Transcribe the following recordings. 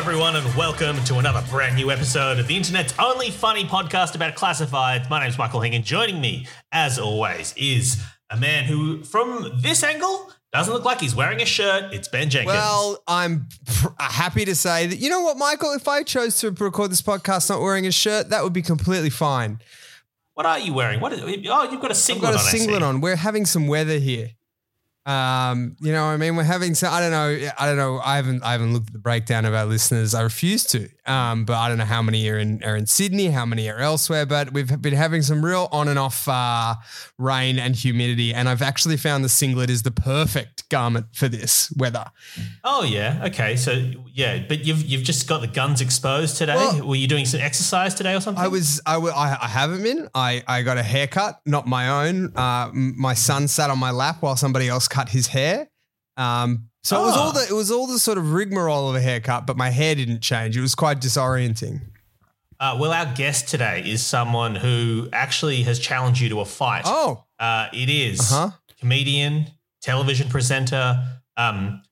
everyone, and welcome to another brand new episode of the internet's only funny podcast about classifieds. My name's Michael Hing, and joining me, as always, is a man who, from this angle, doesn't look like he's wearing a shirt. It's Ben Jenkins. Well, I'm happy to say that, you know what, Michael, if I chose to record this podcast not wearing a shirt, that would be completely fine. What are you wearing? What is, oh, you've got a singlet on. I've got a singlet on. We're having some weather here. You know what I mean? We're having some, I don't know. I haven't looked at the breakdown of our listeners. I refuse to. But I don't know how many are in Sydney, how many are elsewhere, but we've been having some real on and off, rain and humidity. And I've actually found the singlet is the perfect garment for this weather. Oh yeah. Okay. So yeah, but you've just got the guns exposed today. Well, were you doing some exercise today or something? I haven't been. I got a haircut, not my own. My son sat on my lap while somebody else cut his hair. So it was all the sort of rigmarole of a haircut, but my hair didn't change. It was quite disorienting. Well, our guest today is someone who actually has challenged you to a fight. Oh, it is comedian, television presenter,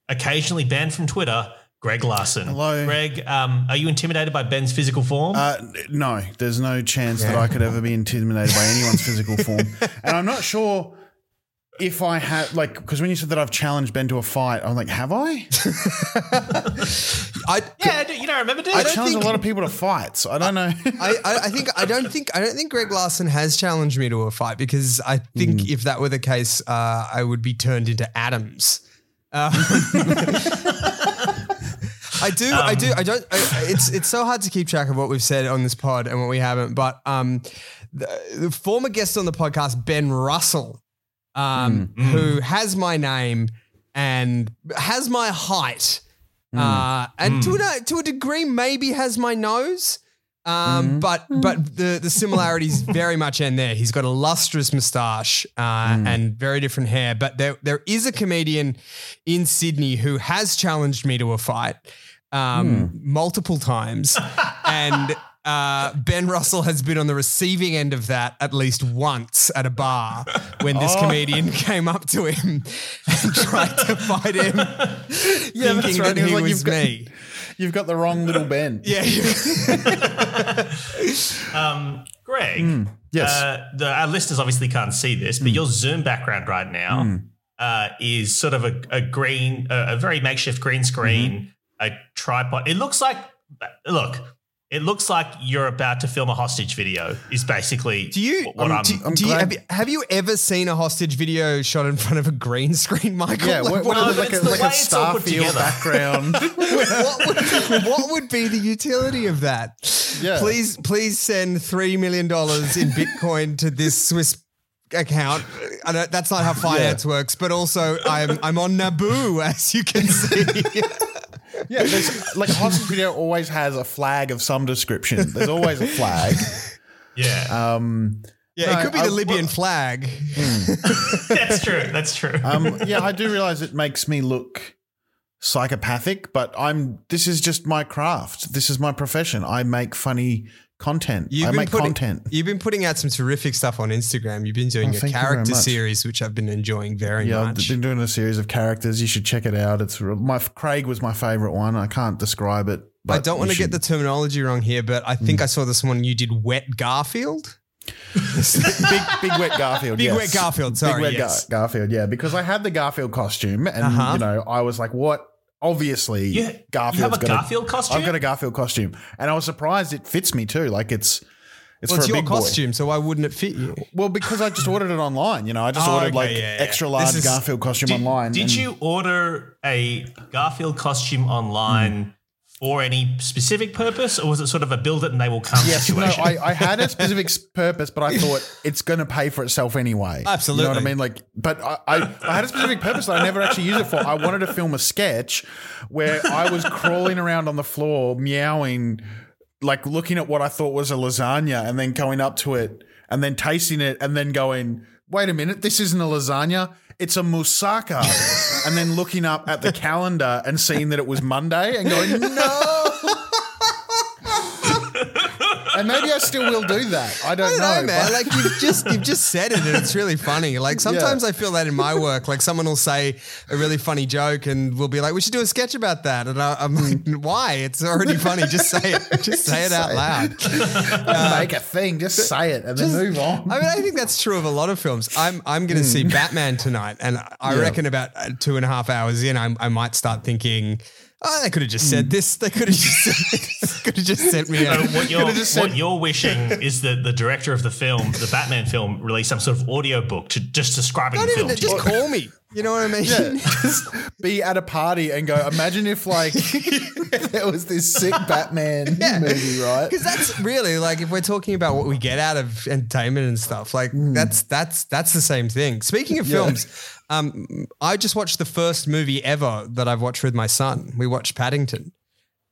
occasionally banned from Twitter, Greg Larsen. Hello, Greg. Are you intimidated by Ben's physical form? No, there's no chance that I could ever be intimidated by anyone's physical form. And I'm not sure if I had, like, because when you said that I've challenged Ben to a fight, I'm like, have I? You don't remember, dude. I challenge a lot of people to fights. So I don't know. I don't think Greg Larsen has challenged me to a fight, because I think if that were the case, I would be turned into atoms. It's so hard to keep track of what we've said on this pod and what we haven't. But the former guest on the podcast, Ben Russell, who has my name and has my height, and to a degree maybe has my nose, but the similarities very much end there. He's got a lustrous moustache and very different hair. But there is a comedian in Sydney who has challenged me to a fight multiple times, and Ben Russell has been on the receiving end of that at least once at a bar when this comedian came up to him and tried to fight him, thinking that he was me. You've got the wrong little Ben. Yeah. Greg, yes. Our listeners obviously can't see this, but your Zoom background right now is sort of a green, a very makeshift green screen, a tripod. It looks like you're about to film a hostage video is basically what I'm – have you ever seen a hostage video shot in front of a green screen, Michael? Yeah, like a Starfield background. What would be the utility of that? Yeah. Please send $3 million in Bitcoin to this Swiss account. That's not how finance works, but also I'm on Naboo, as you can see. Yeah, there's, like, a hostage video always has a flag of some description. There's always a flag. Yeah. It could be the Libyan flag. That's true. I do realize it makes me look psychopathic, but this is just my craft. This is my profession. I make funny content. You've been putting out some terrific stuff on Instagram. You've been doing a character series, which I've been enjoying very much. I've been doing a series of characters. You should check it out. It's Craig was my favorite one. I can't describe it. But I don't want to get the terminology wrong here, but I think I saw this one. You did Wet Garfield. big Wet Garfield. Wet Garfield. Sorry, Garfield. Yeah, because I had the Garfield costume, and I was like, what? Obviously, Garfield's costume? I've got a Garfield costume, and I was surprised it fits me too. Like it's your big costume, boy. So why wouldn't it fit you? Well, because I just ordered it online. You know, I just ordered extra large Garfield costume online. Did you order a Garfield costume online? For any specific purpose, or was it sort of a build it and they will come situation? No, I had a specific purpose, but I thought it's going to pay for itself anyway. Absolutely. You know what I mean? Like, but I had a specific purpose that I never actually used it for. I wanted to film a sketch where I was crawling around on the floor, meowing, like looking at what I thought was a lasagna and then going up to it and then tasting it and then going, wait a minute, this isn't a lasagna. It's a moussaka, and then looking up at the calendar and seeing that it was Monday and going, no. And maybe I still will do that. I don't know, man. Like you've just said it, and it's really funny. Like sometimes I feel that in my work. Like someone will say a really funny joke, and we'll be like, "We should do a sketch about that." And I'm like, "Why? It's already funny. Just say it. Just say it out loud. Make a thing. Just say it, and then move on." I mean, I think that's true of a lot of films. I'm going to see Batman tonight, and I reckon about 2.5 hours in, I might start thinking, oh, they could have just said this. They could have just sent me out. What you're wishing is that the director of the film, the Batman film, release some sort of audio book to just describing the film. Just call me. You know what I mean? Yeah. Just be at a party and go, imagine if like there was this sick Batman movie, right? Because that's really like, if we're talking about what we get out of entertainment and stuff, like that's the same thing. Speaking of films, I just watched the first movie ever that I've watched with my son. We watched Paddington.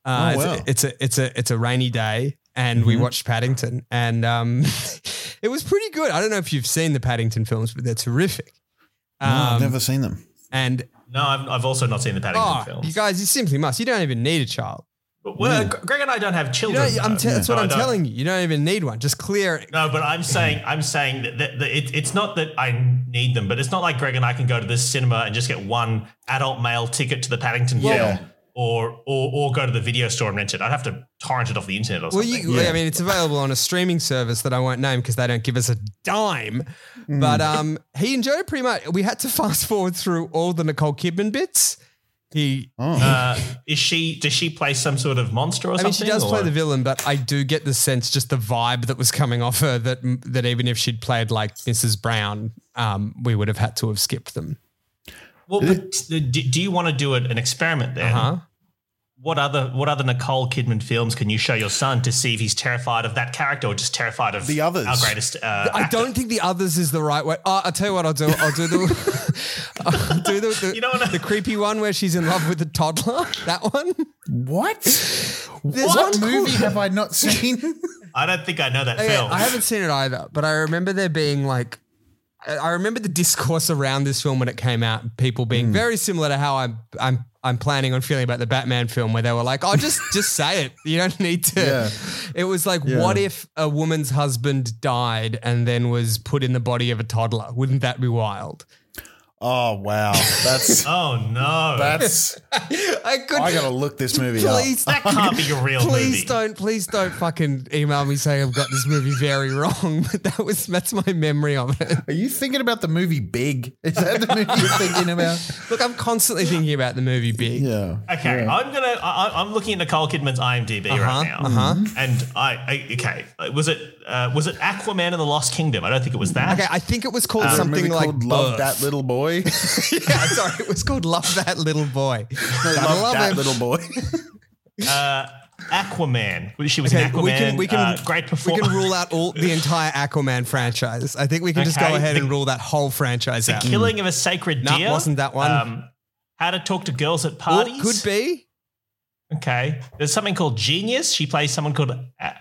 It's a rainy day and we watched Paddington and it was pretty good. I don't know if you've seen the Paddington films, but they're terrific. No, I've never seen them. And no, I've also not seen the Paddington films. You guys, you simply must. You don't even need a child. Well, Greg and I don't have children. That's what I'm telling you. You don't even need one. Just clear it. No, but I'm saying that it's not that I need them, but it's not like Greg and I can go to the cinema and just get one adult male ticket to the Paddington film. Or go to the video store and rent it. I'd have to torrent it off the internet or something. I mean, it's available on a streaming service that I won't name because they don't give us a dime. But he enjoyed it pretty much. We had to fast forward through all the Nicole Kidman bits. Does she play some sort of monster or something? I mean, she does play the villain, but I do get the sense, just the vibe that was coming off her, that even if she'd played like Mrs. Brown, we would have had to have skipped them. Well, but do you want to do an experiment then? Uh-huh. What other Nicole Kidman films can you show your son to see if he's terrified of that character or just terrified of the others? Our greatest I don't think the others is the right way. I'll tell you what I'll do. I'll do the you know what, the creepy one where she's in love with the toddler. That one. What? What movie have I not seen? I don't think I know that film. I haven't seen it either, but I remember there being like, I remember the discourse around this film when it came out, people being very similar to how I'm planning on feeling about the Batman film, where they were like, oh, just say it. You don't need to. Yeah. It was like, what if a woman's husband died and then was put in the body of a toddler? Wouldn't that be wild? Oh, wow. That's oh, no. That's I got to look this movie up. That can't be a real movie. Please don't fucking email me saying I've got this movie very wrong, but that's my memory of it. Are you thinking about the movie Big? Is that the movie you're thinking about? Look, I'm constantly thinking about the movie Big. Yeah. Okay, yeah. I'm looking at Nicole Kidman's IMDb right now. And was it Aquaman and the Lost Kingdom? I don't think it was that. Okay, I think it was called something like Love That Little Boy. Sorry, it was called Love That Little Boy. No, Love That Little Boy. Aquaman. She was in Aquaman. We can great performance. We can rule out the entire Aquaman franchise. I think we can just go ahead and rule that whole franchise out. The Killing of a Sacred Deer. No, wasn't that one. How to Talk to Girls at Parties. Could be. Okay. There's something called Genius. She plays someone called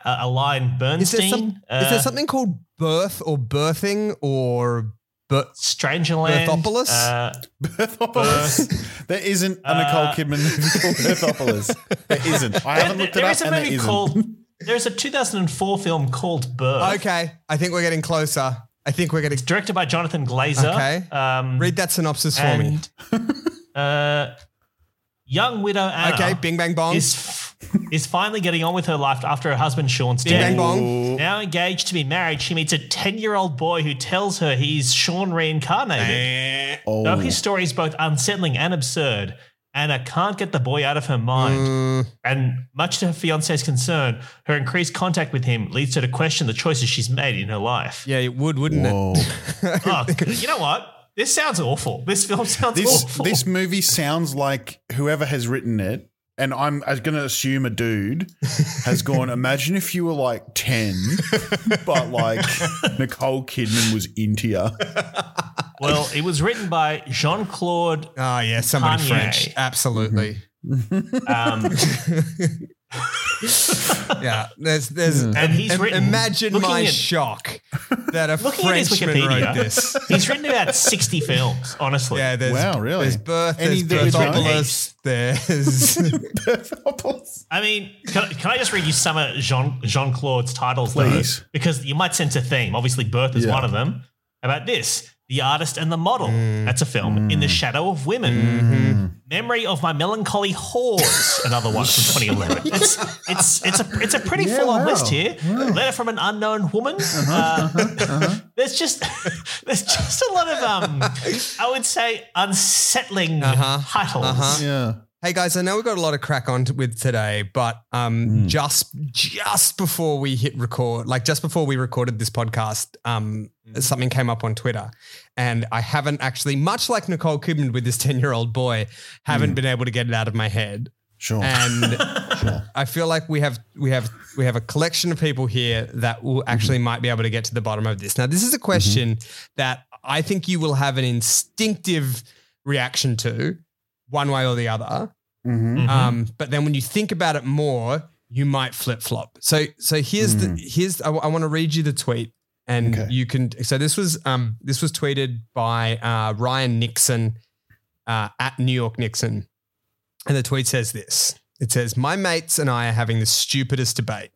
Aline Bernstein. Is there something called Birth or Birthing or... But Strangerland. Birthopolis? Birthopolis? There isn't a Nicole Kidman movie called Birthopolis. There isn't. I haven't looked it up, and there isn't. There's a 2004 film called Birth. Okay. I think we're getting closer. It's directed by Jonathan Glazer. Okay. Read that synopsis for me. Young widow Anna. Okay, bing, bang, bong. Is finally getting on with her life after her husband Sean's death. Bing, bang, bong. Now engaged to be married, she meets a 10-year-old boy who tells her he's Sean reincarnated. Though his story is both unsettling and absurd, Anna can't get the boy out of her mind. And much to her fiancé's concern, her increased contact with him leads her to question the choices she's made in her life. Yeah, it would, wouldn't it? Oh, you know what? This sounds awful. This film sounds awful. This movie sounds like whoever has written it, and I'm going to assume a dude, has gone, imagine if you were like 10, but like Nicole Kidman was into you. Well, it was written by Jean-Claude Carrière. Somebody French. Absolutely. Yeah, there's and he's written, imagine my shock that a Frenchman wrote this. He's written about 60 films, honestly. Yeah, there's, wow, really? There's Birth, there's Berthopolis, there's Berthopolis. I mean, can I just read you some of Jean-Claude's titles, please? Though? Because you might sense a theme. Obviously, Birth is one of them. How about this? The Artist and the Model. That's a film. In the Shadow of Women. Mm-hmm. Memory of My Melancholy Whores. Another one from 2011. It's a pretty full-on list here. Wow. Letter from an Unknown Woman. There's just a lot of I would say unsettling titles. Yeah. Hey guys, I know we've got a lot of crack on with today, but just before we hit record, like just before we recorded this podcast, something came up on Twitter, and I haven't actually, much like Nicole Kidman with this 10-year-old boy, haven't been able to get it out of my head. Sure. And I feel like we have a collection of people here that will actually might be able to get to the bottom of this. Now, this is a question that I think you will have an instinctive reaction to, one way or the other. But then when you think about it more, you might flip-flop. So I want to read you the tweet, and you can, so this was tweeted by Ryan Nixon at New York Nixon. And the tweet says this. It says, "My mates and I are having the stupidest debate.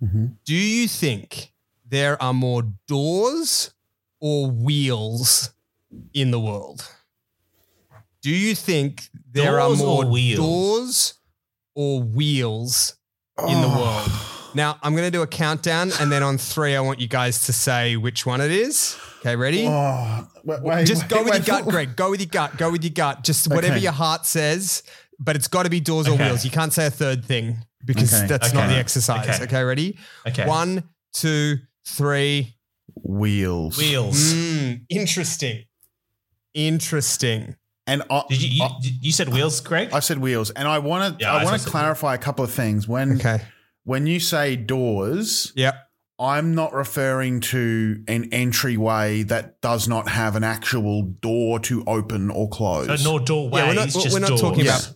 Do you think there are more doors or wheels in the world? Do you think there are more doors or wheels in the world?" Now, I'm going to do a countdown, and then on three, I want you guys to say which one it is. Okay, ready? Just go with your gut, Greg. Go with your gut. Go with your gut. Just whatever your heart says, but it's got to be doors or wheels. You can't say a third thing because that's not the exercise. Okay, ready? Okay. 1, 2, 3. Wheels. Wheels. Interesting. And you said wheels, Greg? I said wheels, and I want to clarify a couple of things. When you say doors, I'm not referring to an entryway that does not have an actual door to open or close. So no doorway. Yeah, we're not talking about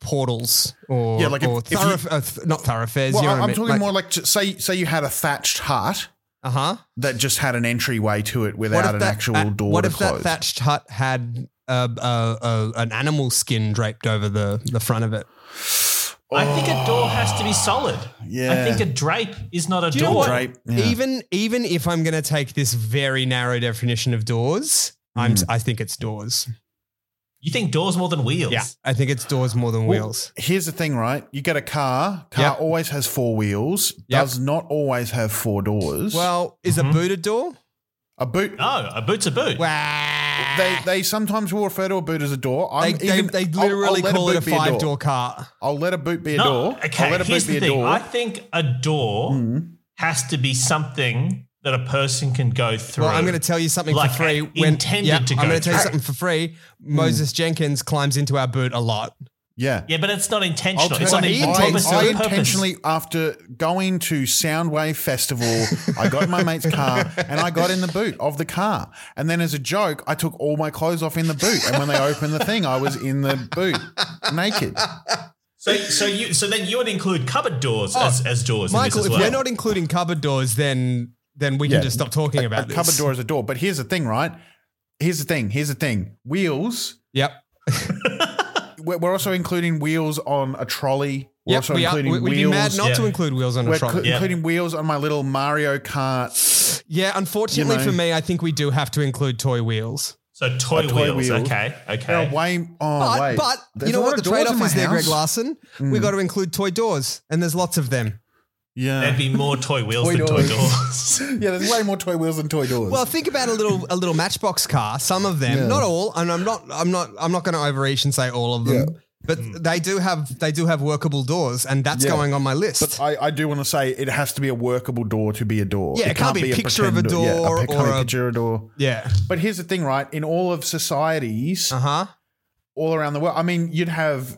portals or not thoroughfares. Well, I'm talking more like say you had a thatched hut. That just had an entryway to it without an actual door. What if that thatched hut had an animal skin draped over the front of it? I think a door has to be solid. Yeah, I think a drape is not a door. You know drape? Yeah. Even if I'm going to take this very narrow definition of doors, I think it's doors. You think doors more than wheels? Yeah, I think it's doors more than wheels. Here's the thing, right? You get a car. Car always has four wheels. Does not always have four doors. Well, is a boot a door? A boot? No, a boot's a boot. Wow. They sometimes will refer to a boot as a door. They literally call it a five-door car. I'll let a boot be a door. Okay, here's the thing. I think a door has to be something that a person can go through. Well, I'm going to tell you something for free. I'm going to tell you something for free. Moses Jenkins climbs into our boot a lot. Yeah. Yeah, but it's not intentional. It's on I intentionally, after going to Soundwave Festival, I got in my mate's car and I got in the boot of the car. And then as a joke, I took all my clothes off in the boot. And when they opened the thing, I was in the boot naked. So then you would include cupboard doors as doors. Michael, in this as well. If we're not including cupboard doors, then we can just stop talking about this. A cupboard door is a door. But here's the thing, right? Here's the thing. Wheels. Yep. We're also including wheels on a trolley. We'd be mad not to include wheels on a trolley. Including wheels on my little Mario Kart. Yeah, unfortunately for me, I think we do have to include toy wheels. So toy wheels. Okay. But you know what the trade-off is there, Greg Larsen? We've got to include toy doors, and there's lots of them. Yeah. There'd be more toy wheels than toy doors. Yeah, there's way more toy wheels than toy doors. Well, think about a little matchbox car. Some of them, not all, and I'm not going to overreach and say all of them. Yeah. But they do have workable doors, and that's going on my list. But I do want to say it has to be a workable door to be a door. Yeah, it can't be a picture of a door or a picture of a door. Yeah. But here's the thing, right? In all of societies, all around the world, I mean, you'd have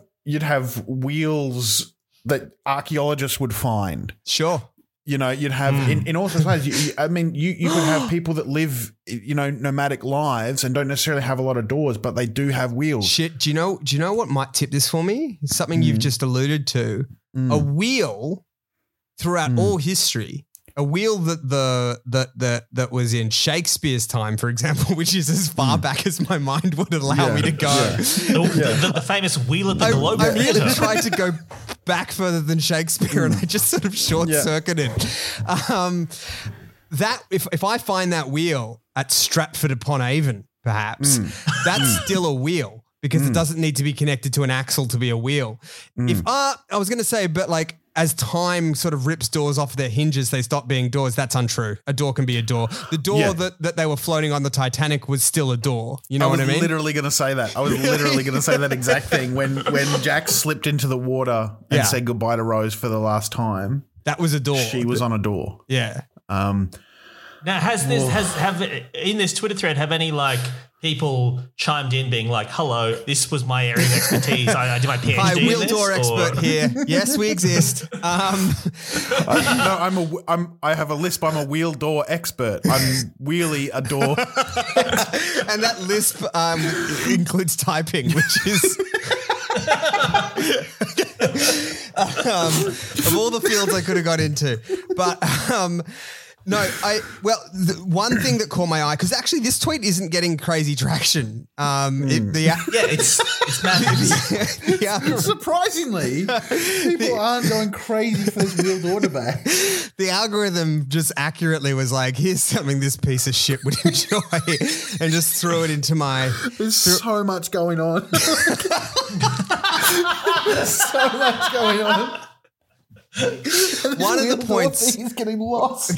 wheels that archaeologists would find. Sure. You know, you'd have in all societies, I mean, you could have people that live, you know, nomadic lives and don't necessarily have a lot of doors, but they do have wheels. Shit. Do you know what might tip this for me? It's something you've just alluded to. a wheel throughout all history. A wheel that that was in Shakespeare's time, for example, which is as far back as my mind would allow me to go. Yeah. The famous wheel at the Globe. I really tried to go back further than Shakespeare, and I just sort of short-circuited. That if I find that wheel at Stratford-upon-Avon, perhaps, that's still a wheel because it doesn't need to be connected to an axle to be a wheel. If I was going to say, but like, as time sort of rips doors off their hinges, they stop being doors. That's untrue. A door can be a door. The door that they were floating on the Titanic was still a door. You know what I mean? I was literally going to say that. I was literally going to say that exact thing. When Jack slipped into the water and said goodbye to Rose for the last time. That was a door. She was on a door. Yeah. Now, in this Twitter thread, have any like people chimed in being like, hello, this was my area of expertise. I did my PhD. Hi, wheel door expert here. Yes, we exist. I have a lisp. I'm a wheel door expert. I'm wheelie a door. And that lisp includes typing, which is... of all the fields I could have got into. But... No, the one thing that caught my eye, because actually this tweet isn't getting crazy traction. It's madness. Surprisingly, people aren't going crazy for this wheeled order bag. The algorithm just accurately was like, here's something this piece of shit would enjoy, and just threw it into my... so much going on. There's so much going on. One of the points he's getting lost.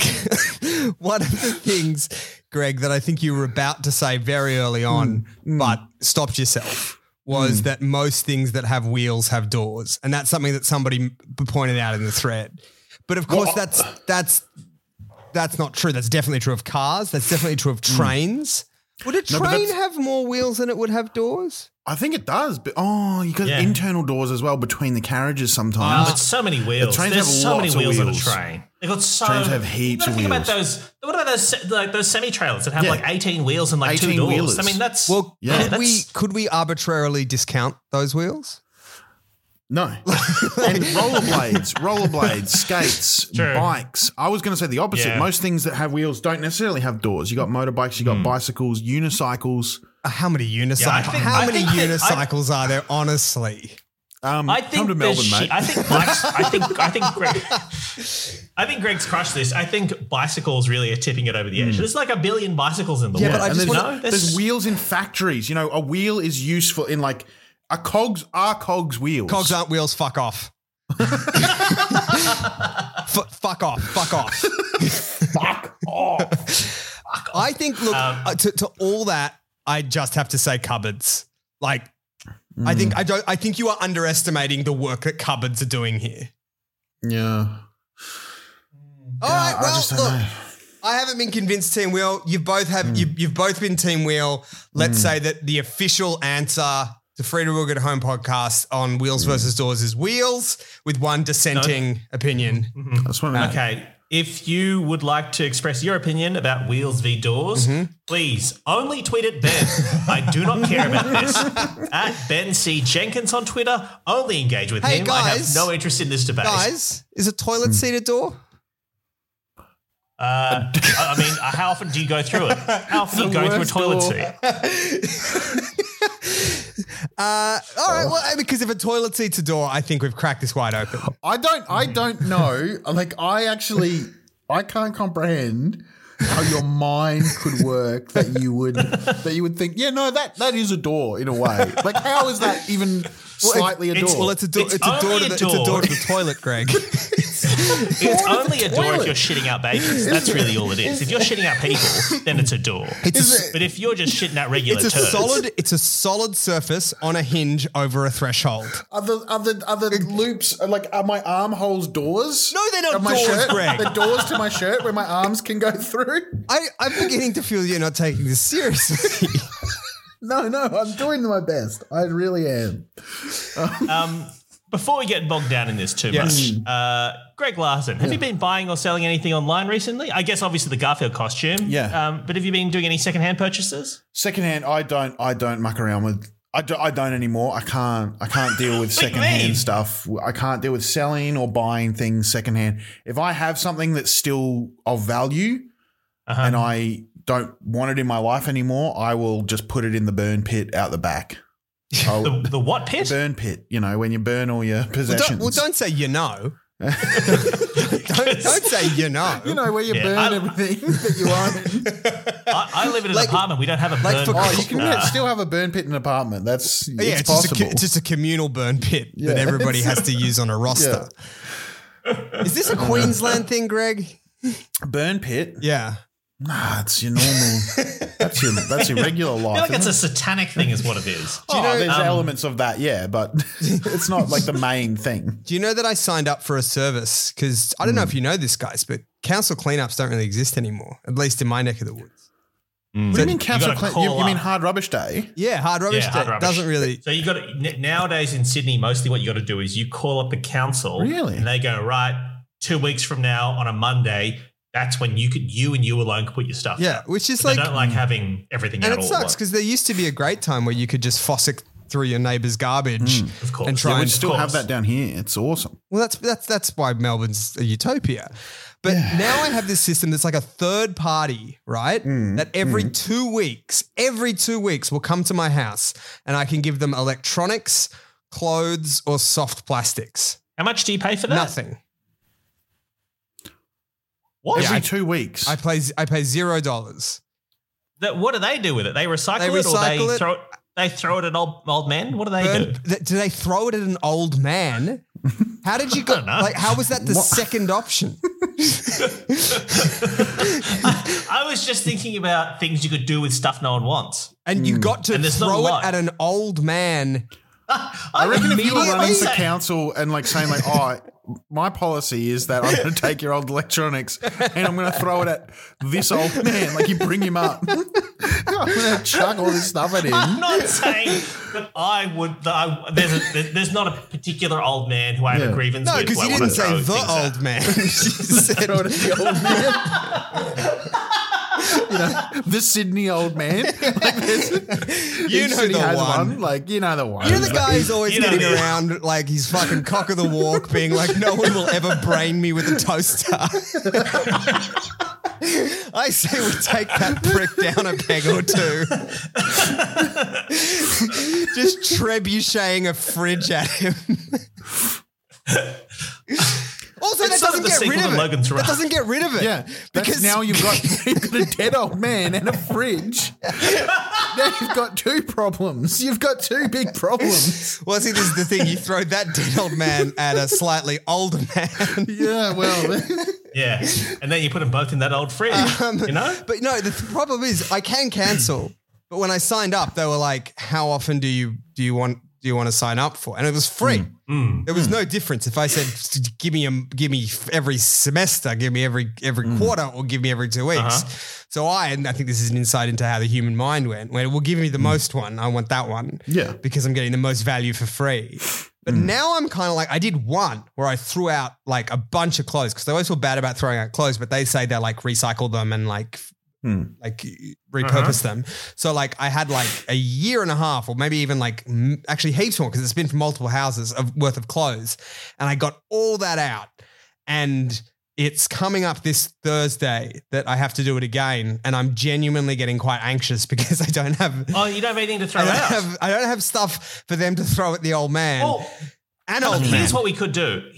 One of the things, Greg, that I think you were about to say very early on, but stopped yourself, was that most things that have wheels have doors, and that's something that somebody pointed out in the thread. But of course, that's not true. That's definitely true of cars. That's definitely true of trains. Would a train have more wheels than it would have doors? I think it does, but you got internal doors as well between the carriages sometimes. Oh, it's so many wheels. There's so many wheels on a train. They've got so many. Trains have heaps of wheels. What about those semi-trailers that have like 18 wheels and like 2 doors? Wheelers. I mean, that's... Well, could we arbitrarily discount those wheels? No. And rollerblades, skates, bikes. I was going to say the opposite. Yeah. Most things that have wheels don't necessarily have doors. You got motorbikes, you got bicycles, unicycles... How many unicycles? Are there? Honestly, come to Melbourne, mate. I think Greg's crushed this. I think bicycles really are tipping it over the edge. There's like a billion bicycles in the world. Yeah, but there's wheels in factories. You know, a wheel is useful in like a cogs are cogs wheels. Cogs aren't wheels. Fuck off. Fuck off. Fuck off. Fuck off. I think. Look, to all that. I just have to say cupboards. Like, I think you are underestimating the work that cupboards are doing here. Yeah. All right. Well, look, I haven't been convinced, Team Wheel. You both have. You've both been Team Wheel. Let's say that the official answer to Free to Rook at Home podcast on Wheels versus Doors is wheels, with one dissenting opinion. Mm-hmm. That's what I mean. Okay. If you would like to express your opinion about wheels v doors, please only tweet at Ben. I do not care about this. At Ben C. Jenkins on Twitter, only engage with him. Guys, I have no interest in this debate. Guys, is a toilet seat a door? I mean, how often do you go through it? How often do you go through a toilet seat? All right, well, because if a toilet seat's a door, I think we've cracked this wide open. I don't know. Like, I can't comprehend how your mind could work that you would think, yeah, no, that is a door in a way. Like, how is that even slightly a door? Well, it's a door. It's a door to the toilet, Greg. It's only a door if you're shitting out babies. That's really all it is. If you're shitting out people, then it's a door. But if you're just shitting out regular turds. It's a solid surface on a hinge over a threshold. Are the loops, like, are my armholes doors? No, they're not doors, Greg. They're doors to my shirt where my arms can go through. I'm beginning to feel you're not taking this seriously. No, I'm doing my best. I really am. Before we get bogged down in this too much, Greg Larsen, have you been buying or selling anything online recently? I guess obviously the Garfield costume. Yeah. But have you been doing any secondhand purchases? Secondhand, I don't muck around with I don't anymore. I can't deal with secondhand stuff. I can't deal with selling or buying things secondhand. If I have something that's still of value and I don't want it in my life anymore, I will just put it in the burn pit out the back. The what pit? The burn pit, you know, when you burn all your possessions. Well, don't say you know. Don't say you know. You know where you burn everything that you own. I live in an apartment. We don't have a burn pit. Oh, you can still have a burn pit in an apartment. That's possible. It's just a communal burn pit that everybody has to use on a roster. Yeah. Is this a Queensland thing, Greg? Burn pit? Yeah. Nah, it's your normal. That's your regular life. I feel like it's a satanic thing, is what it is. Do you know, there's elements of that, yeah, but it's not like the main thing. Do you know that I signed up for a service? Because I don't know if you know this, guys, but council cleanups don't really exist anymore, at least in my neck of the woods. Mm. What do you mean council cleanup? You mean hard rubbish day? Yeah, hard rubbish day doesn't really. So you got to, nowadays in Sydney, mostly what you got to do is you call up the council, really, and they go, right, 2 weeks from now on a Monday. That's when you could, you and you alone could put your stuff. Yeah, which is like. They don't like having everything out all at once. And it sucks because there used to be a great time where you could just fossick through your neighbour's garbage. Mm, of course. And try and still have that down here. It's awesome. Well, that's why Melbourne's a utopia. But now I have this system that's like a third party, right? Mm, that every two weeks will come to my house and I can give them electronics, clothes, or soft plastics. How much do you pay for that? Nothing. What? Every 2 weeks. I pay $0. What do they do with it? They recycle it or throw it? They throw it at old men? What do they do? Do they throw it at an old man? How did you go? Like, how was that the second option? I was just thinking about things you could do with stuff no one wants. And you got to throw it at an old man. I reckon if you were running for council and like saying like, my policy is that I'm going to take your old electronics and I'm going to throw it at this old man. Like, you bring him up. I'm going to chuck all this stuff at him. I'm not saying that I would. There's not a particular old man who I have a grievance with. No, because you didn't say the old man. You said the old man. The Sydney old man. Like, you know Sydney the one. Like, you know the one. You're the guy who's always getting around like he's fucking cock of the walk, being like, no one will ever brain me with a toaster. I say we take that prick down a peg or two. Just trebucheting a fridge at him. Also, that doesn't get rid of it. That doesn't get rid of it. Yeah, because now you've got a dead old man and a fridge. Now you've got two problems. You've got two big problems. Well, see, this is the thing. You throw that dead old man at a slightly older man. Yeah, well. Yeah, and then you put them both in that old fridge, you know? But no, the problem is I can cancel, but when I signed up, they were like, how often do you want to sign up for? And it was free. There was no difference. If I said, give me every semester, give me every quarter, or give me every 2 weeks. So I think this is an insight into how the human mind went, where it will give me the most one. I want that one. Yeah. Because I'm getting the most value for free. But now I'm kind of like, I did one where I threw out like a bunch of clothes because I always feel bad about throwing out clothes, but they say they like recycle them and like repurpose them. So like I had like a year and a half or maybe even like actually heaps more because it's been from multiple houses of worth of clothes. And I got all that out and it's coming up this Thursday that I have to do it again. And I'm genuinely getting quite anxious because I don't have. Oh, you don't have anything to throw out. I don't have stuff for them to throw at the old man. Well, here's what we could do.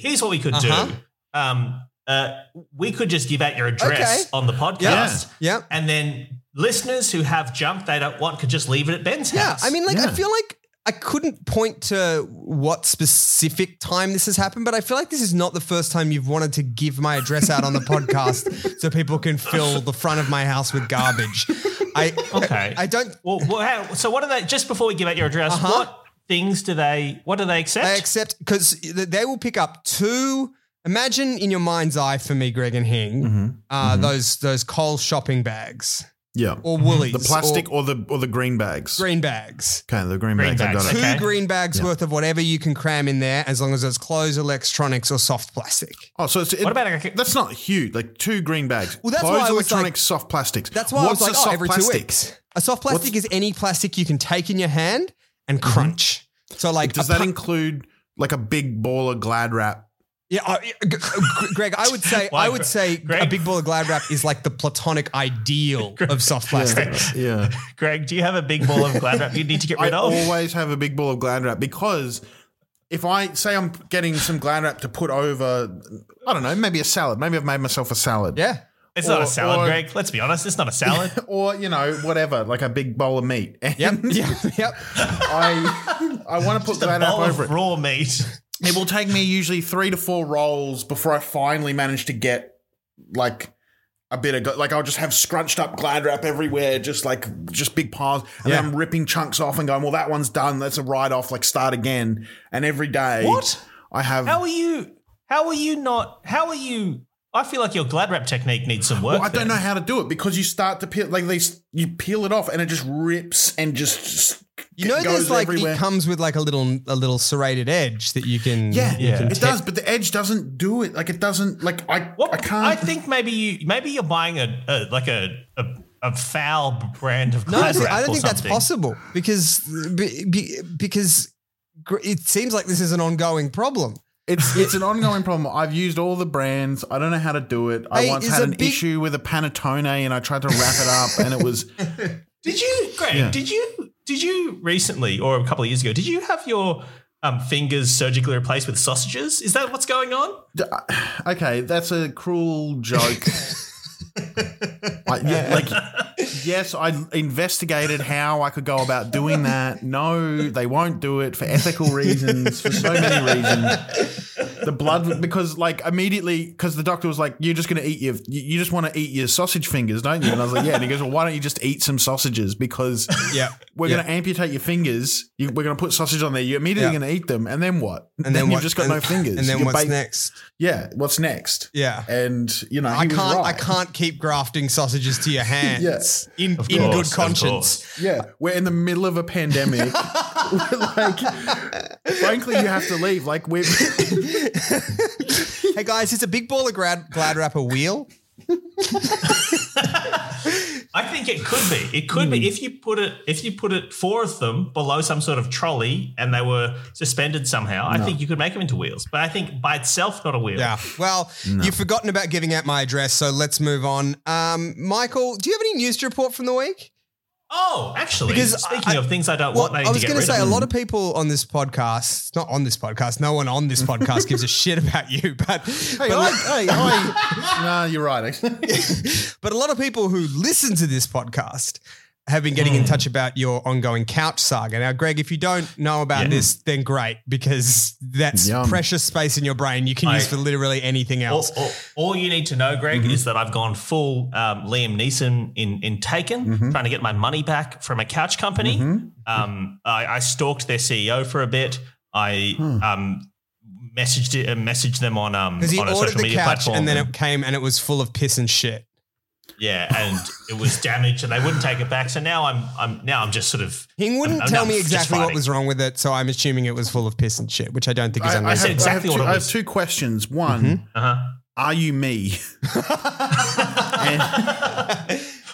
We could just give out your address on the podcast. Yeah. Yep. And then listeners who have junk they don't want could just leave it at Ben's house. Yeah. I mean, like, I feel like I couldn't point to what specific time this has happened, but I feel like this is not the first time you've wanted to give my address out on the podcast so people can fill the front of my house with garbage. I don't. So what are they, just before we give out your address, what things do they, what do they accept? They accept, because they will pick up two. Imagine in your mind's eye for me, Greg and Hing, those Cole shopping bags. Yeah. Or Woolies. The plastic or the green bags. Green bags. Okay, the green bags. I got it. Two green bags worth of whatever you can cram in there as long as it's clothes, electronics, or soft plastic. Oh, so it's, what about that's not huge, like two green bags. Well, that's clothes, electronics, like, soft plastics. That's why I was like, every 2 weeks. A soft plastic is any plastic you can take in your hand and crunch. Mm-hmm. So like, does that include like a big ball of Glad wrap? Yeah, Greg, I would say Greg, a big ball of Glad wrap is like the platonic ideal of soft plastic. Yeah, yeah. Greg, do you have a big ball of Glad wrap you need to get rid of? I always have a big ball of Glad wrap because if I say I'm getting some Glad wrap to put over, I don't know, maybe a salad. Maybe I've made myself a salad. Yeah. It's not a salad, Greg. Let's be honest. It's not a salad. Or, you know, whatever, like a big bowl of meat. And yep. I want to put Glad wrap over it. Raw meat. It will take me usually 3 to 4 rolls before I finally manage to get like a bit of – like I'll just have scrunched up Glad wrap everywhere, just big piles. And then I'm ripping chunks off and going, well, that one's done. That's a write-off. Like start again. And every day I have – How are you not – I feel like your Glad wrap technique needs some work. Well, I don't know how to do it because you start to peel, like you peel it off and it just rips and just you know, goes like everywhere. It comes with like a little serrated edge that you can. Yeah, it does, but the edge doesn't do it. Like it doesn't. Like I can't. I think maybe you're buying a foul brand of Glad wrap. No, I don't think that's possible because it seems like this is an ongoing problem. It's an ongoing problem. I've used all the brands. I don't know how to do it. I once had an issue with a panettone and I tried to wrap it up and it was. Did you recently or a couple of years ago, did you have your fingers surgically replaced with sausages? Is that what's going on? Okay, that's a cruel joke. Yes, I investigated how I could go about doing that. No, they won't do it for ethical reasons, for so many reasons. The blood, because like immediately, because the doctor was like, "You're just going to eat you just want to eat your sausage fingers, don't you?" And I was like, "Yeah." And he goes, "Well, why don't you just eat some sausages? Because we're going to amputate your fingers. We're going to put sausage on there. You're immediately going to eat them, and then what? And then you've just got no fingers. And then what's next? Yeah, what's next? Yeah, and you know, I can't keep grafting sausages to your hands. Yes, yeah. in good conscience. Yeah, we're in the middle of a pandemic. Like, frankly, you have to leave. Like we're. Hey guys, it's a big ball of Glad wrap a wheel. I think it could be. It could be if you put it 4 of them below some sort of trolley and they were suspended somehow. I think you could make them into wheels, but I think by itself not a wheel. Yeah. Well, you've forgotten about giving out my address, so let's move on. Michael, do you have any news to report from the week? Oh, actually, because speaking of things I don't want, I was going to say a lot of people on this podcast, not on this podcast, no one on this podcast gives a shit about you. But no, you're right. But a lot of people who listen to this podcast have been getting in touch about your ongoing couch saga. Now, Greg, if you don't know about this, then great, because that's precious space in your brain you can use for literally anything else. All you need to know, Greg, is that I've gone full Liam Neeson in Taken, trying to get my money back from a couch company. I stalked their CEO for a bit. I messaged them on a social media platform. And then it came and it was full of piss and shit. Yeah, and it was damaged, and they wouldn't take it back. So now I'm just sort of. Hing wouldn't tell me exactly what was wrong with it, so I'm assuming it was full of piss and shit, which I don't think is unreasonable. I have 2 questions. One, are you me?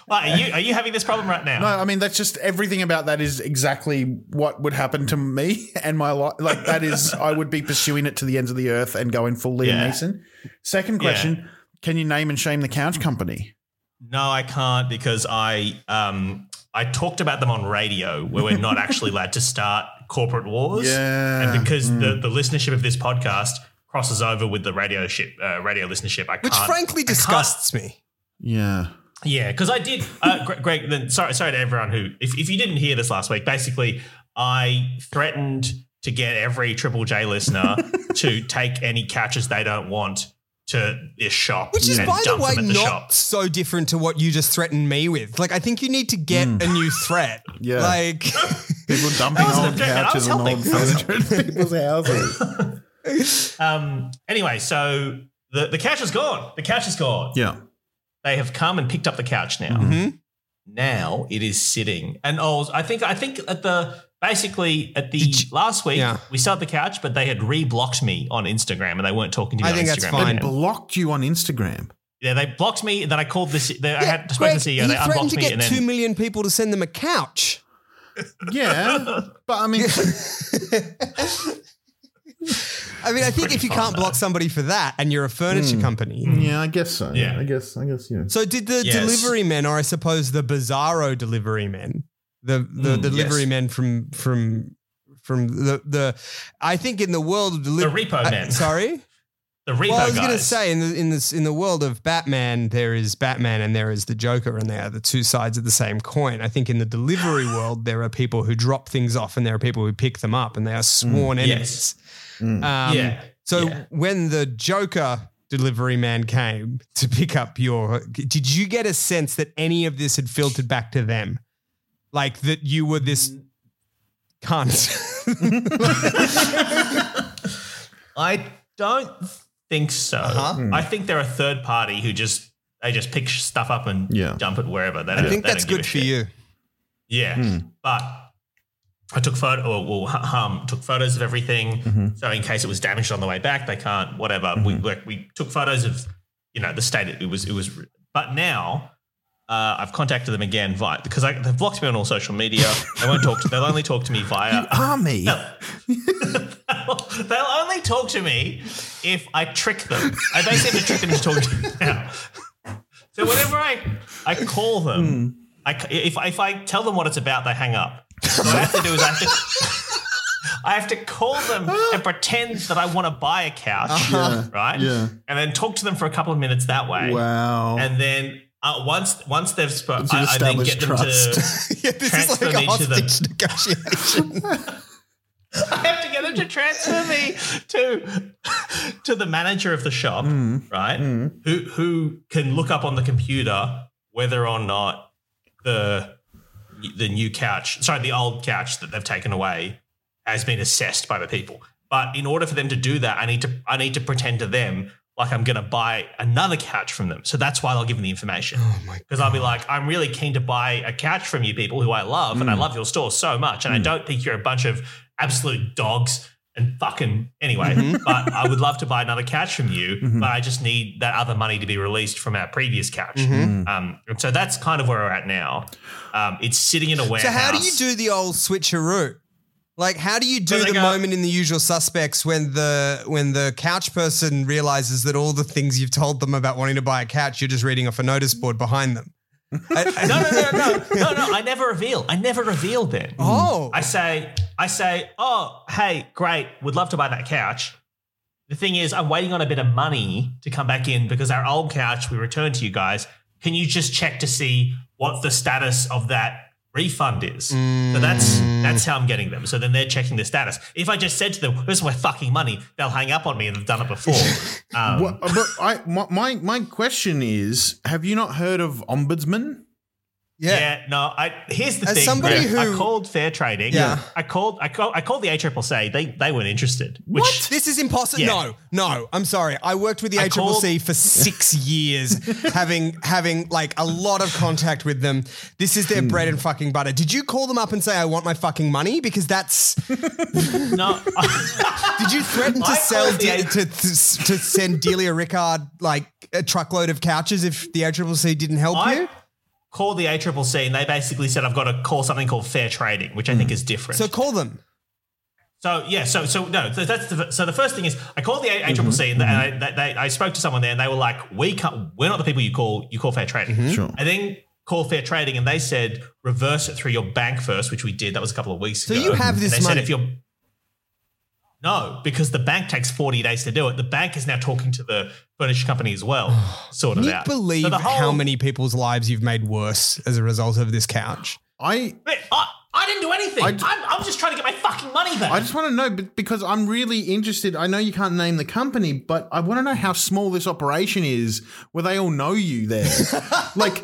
Are you having this problem right now? No, I mean that's just everything about that is exactly what would happen to me and my life. Like that is, I would be pursuing it to the ends of the earth and going full Liam Neeson. Second question: can you name and shame the couch company? No, I can't because I talked about them on radio where we're not actually allowed to start corporate wars. Yeah. And because the listenership of this podcast crosses over with the radio listenership, I can't. Which frankly disgusts me. Yeah. Yeah, because I did Greg, then sorry to everyone who if you didn't hear this last week, basically I threatened to get every Triple J listener to take any couches they don't want to this shop. Which is, by the way, not so different to what you just threatened me with. Like, I think you need to get a new threat. Yeah. Like, people dumping old couches and old furniture in people's houses. Anyway, so the couch is gone. The couch is gone. Yeah. They have come and picked up the couch now. Mm-hmm. Now it is sitting. And I think last week, we started the couch, but they had reblocked me on Instagram and they weren't talking to me on Instagram. I think that's fine. They blocked you on Instagram. Yeah, they blocked me. Then I called I had to spoke to the CEO. They unblocked me. He threatened to get 2 million people to send them a couch. Yeah, but I mean, I think if you can't block somebody for that, and you're a furniture company, yeah, I guess so. Yeah, I guess. Yeah. So did the delivery men, or I suppose the bizarro delivery men, the delivery men from the I think in the world of delivery, the repo men. Sorry. The repo guys. I was going to say in the world of Batman, there is Batman and there is the Joker, and they are the two sides of the same coin. I think in the delivery world, there are people who drop things off and there are people who pick them up, and they are sworn enemies. Yes. So when the Joker delivery man came to pick up did you get a sense that any of this had filtered back to them? Like that you were this cunt? I don't think so. Uh-huh. I think they're a third party who just pick stuff up and dump it wherever. I think that's good for you. Yeah, but I took photos of everything, so in case it was damaged on the way back, they can't. Whatever we took photos of, the state it was. But now I've contacted them again via because they've blocked me on all social media. They won't talk. They'll only talk to me via army. They'll only talk to me if I trick them. I don't seem to trick them into talking to me now. So whenever I call them, if I tell them what it's about, they hang up. So what I have to do is I have to call them and pretend that I want to buy a couch, right? Yeah. And then talk to them for a couple of minutes that way. Wow. And then once they've spoken, I then get them to transfer me to them. This is like a hostage negotiation. I have to get them to transfer me to the manager of the shop, right? Who can look up on the computer whether or not the new couch, sorry, the old couch that they've taken away has been assessed by the people. But in order for them to do that, I need to pretend to them like I'm going to buy another couch from them. So that's why I'll give them the information. Oh my God. Because I'll be like, I'm really keen to buy a couch from you people who I love, and I love your store so much, and I don't think you're a bunch of absolute dogs and fucking anyway. But I would love to buy another couch from you, but I just need that other money to be released from our previous couch. So that's kind of where we're at now. It's sitting in a warehouse. So how do you do the old switcheroo? Like, how do you do the moment in The Usual Suspects when the couch person realizes that all the things you've told them about wanting to buy a couch, you're just reading off a notice board behind them? No, I never reveal then. Oh. I say, oh, hey, great, would love to buy that couch. The thing is, I'm waiting on a bit of money to come back in because our old couch we returned to you guys. Can you just check to see what the status of that refund is? So that's how I'm getting them. So then they're checking the status. If I just said to them, this is my fucking money, they'll hang up on me, and they've done it before. My question is, have you not heard of Ombudsman? Yeah. Here's the thing. Somebody I called Fair Trading. Yeah. I called the ACCC. They weren't interested. Which, what? This is impossible. Yeah. No. I'm sorry. I worked with the ACCC for 6 years, having like a lot of contact with them. This is their bread and fucking butter. Did you call them up and say I want my fucking money? Because that's no. Did you threaten to send Delia Rickard like a truckload of couches if the ACCC didn't help you? Called the ACCC and they basically said I've got to call something called fair trading, which I think is different. So call them. So yeah, so the first thing is I called the ACCC and I spoke to someone there and they were like, we're not the people you call fair trading. Sure. I then called fair trading and they said reverse it through your bank first, which we did. That was a couple of weeks ago. So you have this money. Said if you're no, because the bank takes 40 days to do it. The bank is now talking to the furniture company as well, sort of out. Can you believe how many people's lives you've made worse as a result of this couch? I didn't do anything. I was just trying to get my fucking money back. I just want to know because I'm really interested. I know you can't name the company, but I want to know how small this operation is where they all know you there. Like...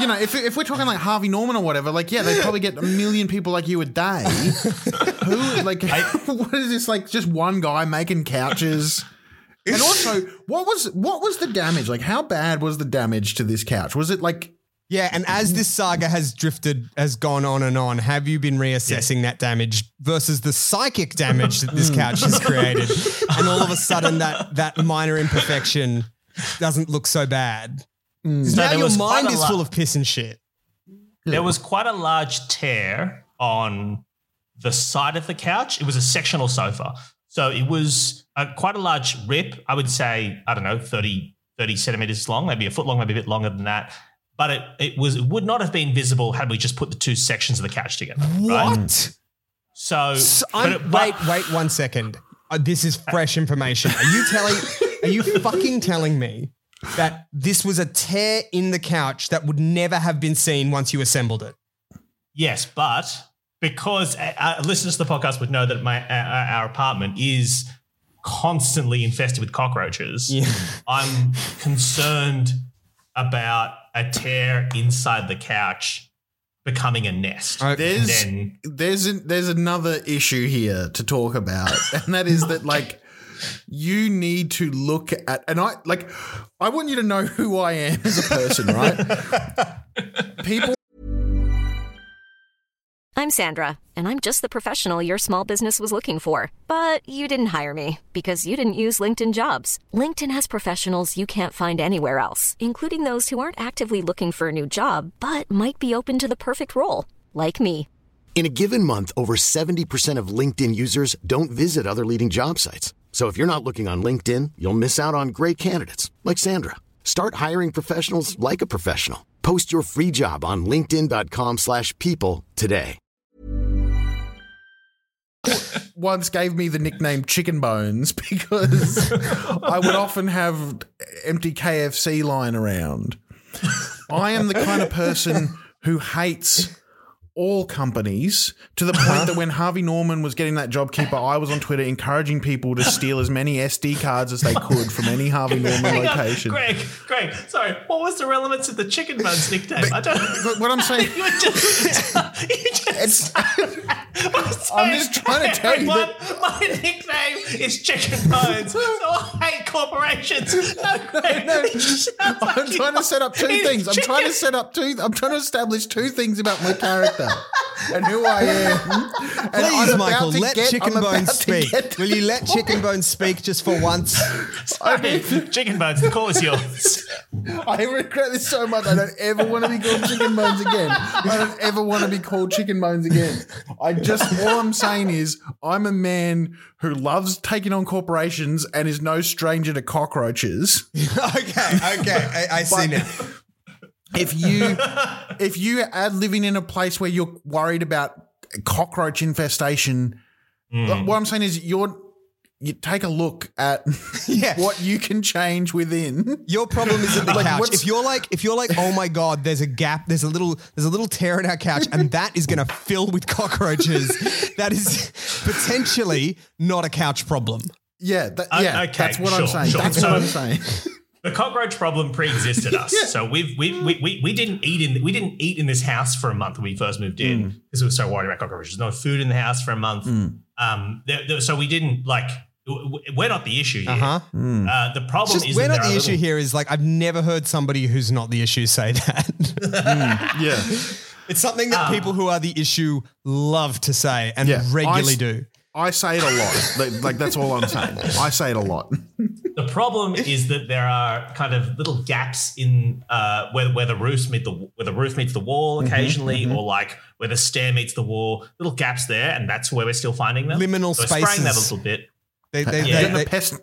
You know, if we're talking like Harvey Norman or whatever, like, yeah, they probably get a million people like you a day. Who, like, what is this, like, just one guy making couches? And also, what was the damage? Like, how bad was the damage to this couch? Was it like... Yeah, and as this saga has gone on and on, have you been reassessing that damage versus the psychic damage that this couch has created? And all of a sudden that minor imperfection doesn't look so bad. Now your mind is full of piss and shit. There was quite a large tear on the side of the couch. It was a sectional sofa. So it was quite a large rip. I would say, I don't know, 30 centimetres long, maybe a foot long, maybe a bit longer than that. But it would not have been visible had we just put the two sections of the couch together. What? Right? Wait 1 second. This is fresh information. Are you fucking telling me that this was a tear in the couch that would never have been seen once you assembled it? Yes, but because listeners to the podcast would know that our apartment is constantly infested with cockroaches, yeah. I'm concerned about a tear inside the couch becoming a nest. There's another issue here to talk about, and that is that, like, you need to look at, and I want you to know who I am as a person, right? People. I'm Sandra, and I'm just the professional your small business was looking for. But you didn't hire me because you didn't use LinkedIn Jobs. LinkedIn has professionals you can't find anywhere else, including those who aren't actively looking for a new job, but might be open to the perfect role, like me. In a given month, over 70% of LinkedIn users don't visit other leading job sites. So if you're not looking on LinkedIn, you'll miss out on great candidates like Sandra. Start hiring professionals like a professional. Post your free job on linkedin.com/people today. Once gave me the nickname Chicken Bones because I would often have empty KFC lying around. I am the kind of person who hates all companies to the point that when Harvey Norman was getting that JobKeeper, I was on Twitter encouraging people to steal as many SD cards as they could from any Harvey Norman location. Greg, sorry, what was the relevance of the Chicken Bones nickname? What I'm saying, I'm just trying to tell you that my nickname is Chicken Bones, so I hate corporations. No. I'm trying to establish two things about my character. And who I am. Please, Michael, let Chicken Bones speak. Will you let Chicken Bones speak just for once? Sorry, Chicken Bones, the call is yours. I regret this so much. I don't ever want to be called Chicken Bones again. All I'm saying is I'm a man who loves taking on corporations and is no stranger to cockroaches. Okay. I see now. If you are living in a place where you're worried about cockroach infestation, what I'm saying is you take a look at what you can change within. Your problem is at the couch. If you're like, oh my God, there's a gap, there's a little tear in our couch, and that is going to fill with cockroaches. That is potentially not a couch problem. Yeah, that's what I'm saying. Sure. That's what I'm saying. The cockroach problem pre-existed us, so we didn't eat in this house for a month when we first moved in because we were so worried about cockroaches. No food in the house for a month, so we didn't like. We're not the issue here. The problem is we're not the issue here. Is like I've never heard somebody who's not the issue say that. It's something that people who are the issue love to say and regularly do. I say it a lot. That's all I'm saying. I say it a lot. The problem is that there are kind of little gaps in where the roof meets the wall occasionally, or like where the stair meets the wall. Little gaps there, and that's where we're still finding them. Liminal spaces. We're spraying that a little bit.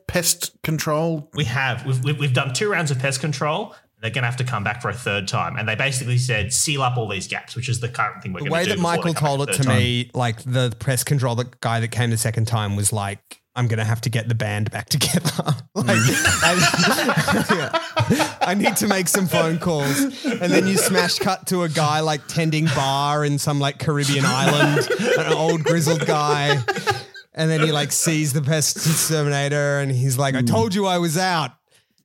Pest control. We have. We've done 2 rounds of pest control. They're going to have to come back for a third time, and they basically said seal up all these gaps, which is the current thing we're going to do. The way that Michael told it to me, like the pest control, the guy that came the second time was like, I'm going to have to get the band back together. I need to make some phone calls. And then you smash cut to a guy like tending bar in some like Caribbean island, an old grizzled guy. And then he like sees the pest exterminator and he's like, I told you I was out.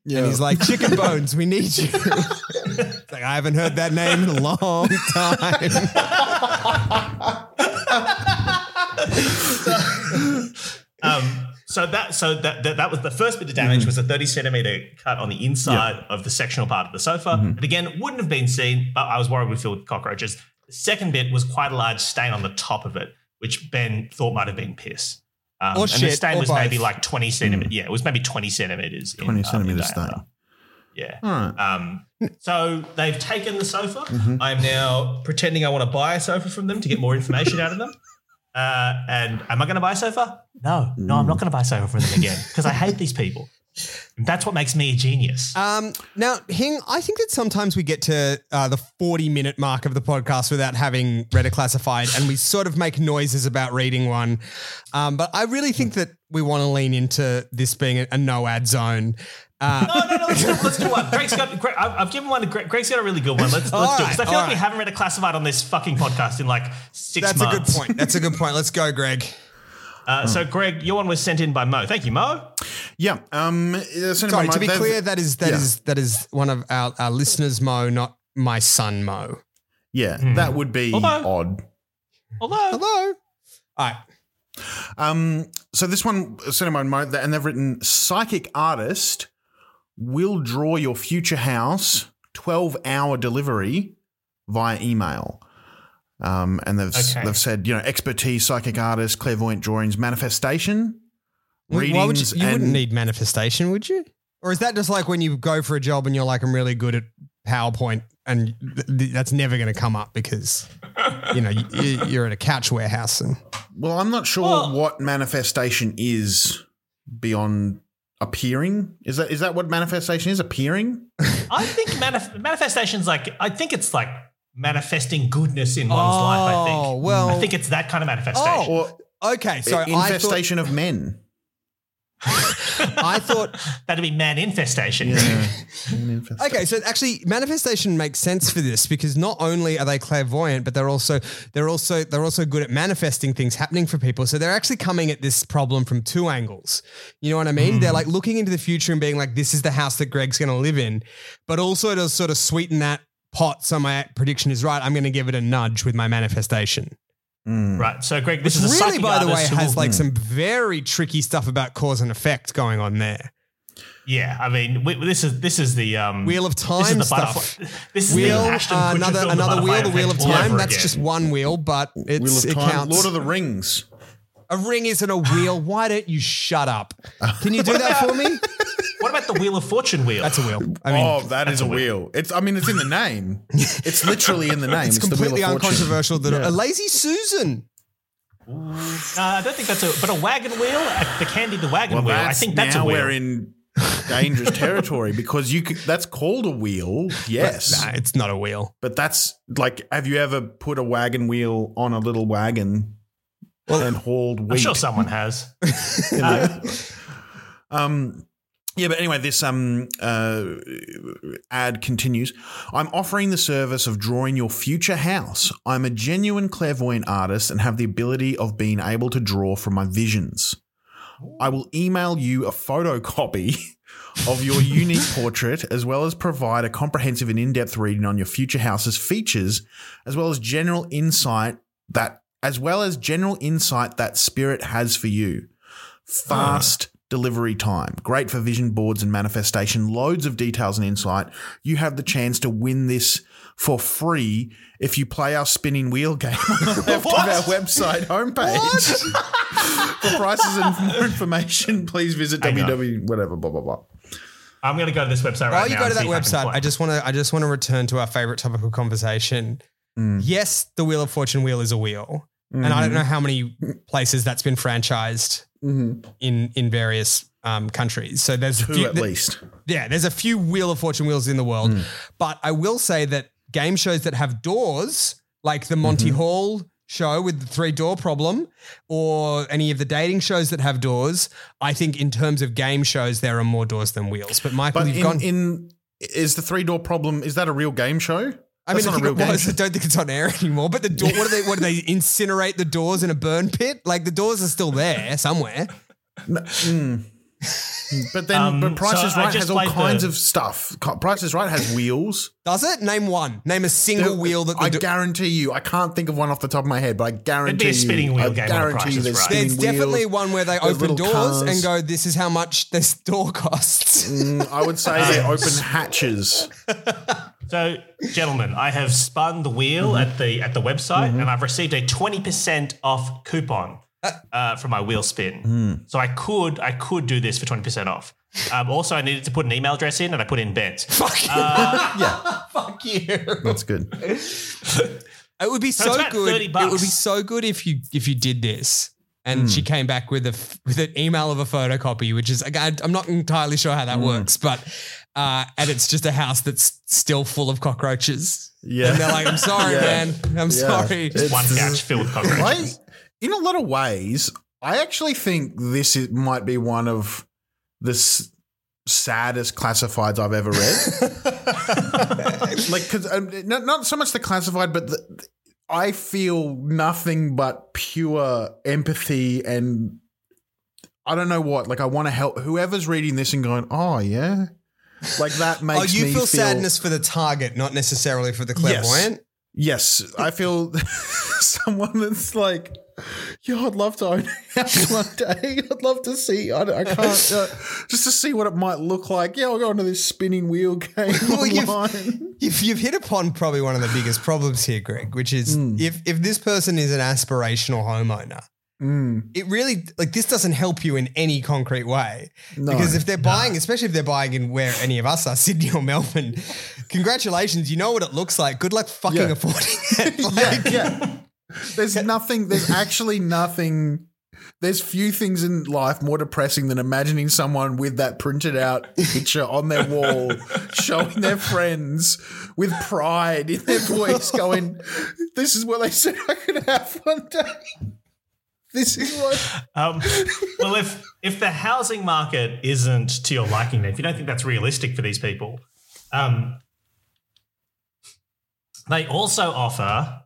Yeah. And he's like, Chicken Bones, we need you. It's like, I haven't heard that name in a long time. So that was the first bit of damage was a 30 centimetre cut on the inside of the sectional part of the sofa. And again, wouldn't have been seen, but I was worried we'd filled with cockroaches. The second bit was quite a large stain on the top of it, which Ben thought might have been piss. The stain was maybe 20 centimetres. Yeah, it was maybe 20 centimetres. 20 centimetres stain. Yeah. Right. So they've taken the sofa. Mm-hmm. I'm now pretending I want to buy a sofa from them to get more information out of them. And am I going to buy a sofa? No, I'm not going to buy a sofa from them again because I hate these people. And that's what makes me a genius. Now, Hing, I think that sometimes we get to the 40-minute mark of the podcast without having read a classified and we sort of make noises about reading one. But I really think that we want to lean into this being a no-ad zone. No, let's do one. I've given one to Greg. Greg's got a really good one. Let's do it. Because I feel like we haven't read a classified on this fucking podcast in like 6 months. That's a good point. Let's go, Greg. So, Greg, your one was sent in by Mo. Thank you, Mo. Yeah. Sorry, to be clear, that is one of our listeners, Mo, not my son, Mo. Yeah, that would be odd. Hello. All right. So this one sent in by Mo, and they've written, psychic artist will draw your future house, 12-hour delivery via email. And they've said, expertise, psychic artist, clairvoyant drawings, manifestation, readings. Why would you wouldn't need manifestation, would you? Or is that just like when you go for a job and you're like, I'm really good at PowerPoint and that's never going to come up because, you're at a couch warehouse. Well, I'm not sure what manifestation is beyond appearing. Is that what manifestation is, appearing? I think manifestation's like, I think it's like manifesting goodness in one's life, I think. Oh, well. I think it's that kind of manifestation. So infestation of men. I thought. That'd be man infestation. Yeah. Okay, so actually manifestation makes sense for this because not only are they clairvoyant, but they're also good at manifesting things happening for people. So they're actually coming at this problem from two angles. You know what I mean? They're like looking into the future and being like, this is the house that Greg's going to live in. But also to sort of sweeten that pot, so my prediction is right, I'm going to give it a nudge with my manifestation. Right. So, Greg, this is really, by the way, has like some very tricky stuff about cause and effect going on there. Yeah, I mean, this is the Wheel of Time stuff. This is another wheel, the Wheel of Time. That's just one wheel, but it counts. Lord of the Rings. A ring isn't a wheel. Why don't you shut up? Can you do that for me? What about the Wheel of Fortune wheel? That's a wheel. I mean, that is a wheel. It's in the name. It's literally in the name. It's completely uncontroversial. A lazy Susan. I don't think that's but a wagon wheel, the candy, the wagon wheel. I think that's a wheel. Now we're in dangerous territory because that's called a wheel. Yes. But, it's not a wheel. But that's like, have you ever put a wagon wheel on a little wagon and hauled wheat? I'm sure someone has. Yeah, but anyway, this ad continues. I'm offering the service of drawing your future house. I'm a genuine clairvoyant artist and have the ability of being able to draw from my visions. I will email you a photocopy of your unique portrait as well as provide a comprehensive and in-depth reading on your future house's features as well as general insight that spirit has for you. Fast delivery time, great for vision boards and manifestation, loads of details and insight. You have the chance to win this for free if you play our spinning wheel game on the left of our website homepage. For prices and more information, please visit www. I'm going to go to this website right now. While you go to that website, I just want to return to our favourite topic of conversation. Yes, the Wheel of Fortune wheel is a wheel, and I don't know how many places that's been franchised. In various countries. So there's at least. Yeah, there's a few Wheel of Fortune wheels in the world. But I will say that game shows that have doors, like the Monty Hall show with the 3-door problem or any of the dating shows that have doors, I think in terms of game shows there are more doors than wheels. But Michael, is the 3-door problem, is that a real game show? I don't think it's on air anymore, but the door, what do they incinerate the doors in a burn pit? Like the doors are still there somewhere. But then Price is Right has all kinds of stuff. Price is Right has wheels. Does it? Name one. Name a single wheel that I guarantee you. I can't think of one off the top of my head, but I guarantee you. It'd be a spinning wheel game. I guarantee you there's definitely one where they open doors and go, this is how much this door costs. I would say they open hatches. So, gentlemen, I have spun the wheel at the website and I've received a 20% off coupon for my wheel spin. So I could do this for 20% off. Also, I needed to put an email address in, and I put in Ben's. Yeah. Fuck you. That's good. It would be so good. It would be so good if you did this, and she came back with an email of a photocopy, which is, I'm not entirely sure how that works, but and it's just a house that's still full of cockroaches. Yeah, and they're like, "I'm sorry, man. I'm sorry." Just one couch filled with cockroaches. In a lot of ways, I actually think this might be one of the saddest classifieds I've ever read. Like, because not so much the classified, but I feel nothing but pure empathy, and I don't know what. Like, I want to help whoever's reading this and going, "Oh yeah," like that makes. You feel sadness for the target, not necessarily for the clairvoyant. Yes, I feel someone that's like, yeah, I'd love to own a house one day. I'd love to see. I can't just to see what it might look like. Yeah, I'll go into this spinning wheel game. Well, you've hit upon probably one of the biggest problems here, Greg, which is if this person is an aspirational homeowner, it really, like, this doesn't help you in any concrete way. No, because if they're buying, especially if they're buying in where any of us are, Sydney or Melbourne, congratulations, you know what it looks like. Good luck fucking affording it. Like, There's actually nothing. There's few things in life more depressing than imagining someone with that printed out picture on their wall, showing their friends with pride in their voice, going, "This is what they said I could have one day. This is what." Well, if the housing market isn't to your liking, then if you don't think that's realistic for these people, they also offer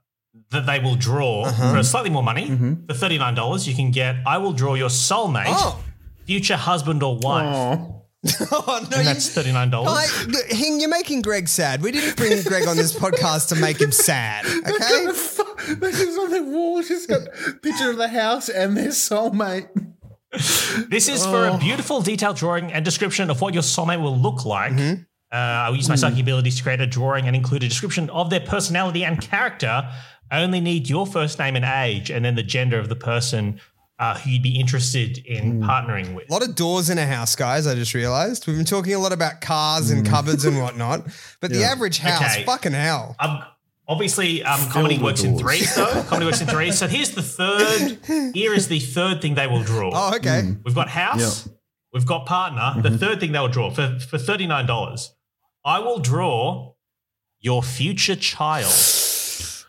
that they will draw for slightly more money. For $39 you can get, I will draw your soulmate, future husband or wife. And that's $39. Hing, you're making Greg sad. We didn't bring Greg on this podcast to make him sad, okay? This is on the wall. She's got a picture of the house and their soulmate. This is for a beautiful detailed drawing and description of what your soulmate will look like. I will use my psychic abilities to create a drawing and include a description of their personality and character. I only need your first name and age, and then the gender of the person who you'd be interested in partnering with. A lot of doors in a house, guys, I just realised. We've been talking a lot about cars and cupboards and whatnot, but the average house, fucking hell. Obviously, comedy works in threes, though. Comedy works in threes. So here's the third. Here is the third thing they will draw. Oh, okay. We've got house. Yep. We've got partner. The third thing they will draw for $39, I will draw your future child.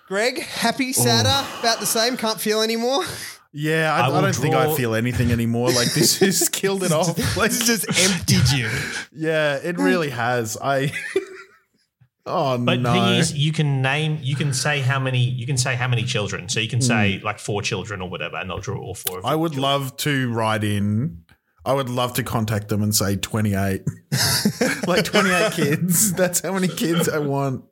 Greg, happy, sadder, about the same, can't feel anymore? Yeah, I don't think I feel anything anymore. Like, this has killed it off. Like, this just emptied you. Yeah, it really has. But the thing is, you can say how many children. So you can say like 4 children or whatever, and they'll draw all 4 of them. I would love to write in. I would love to contact them and say 28. Like 28 kids. That's how many kids I want.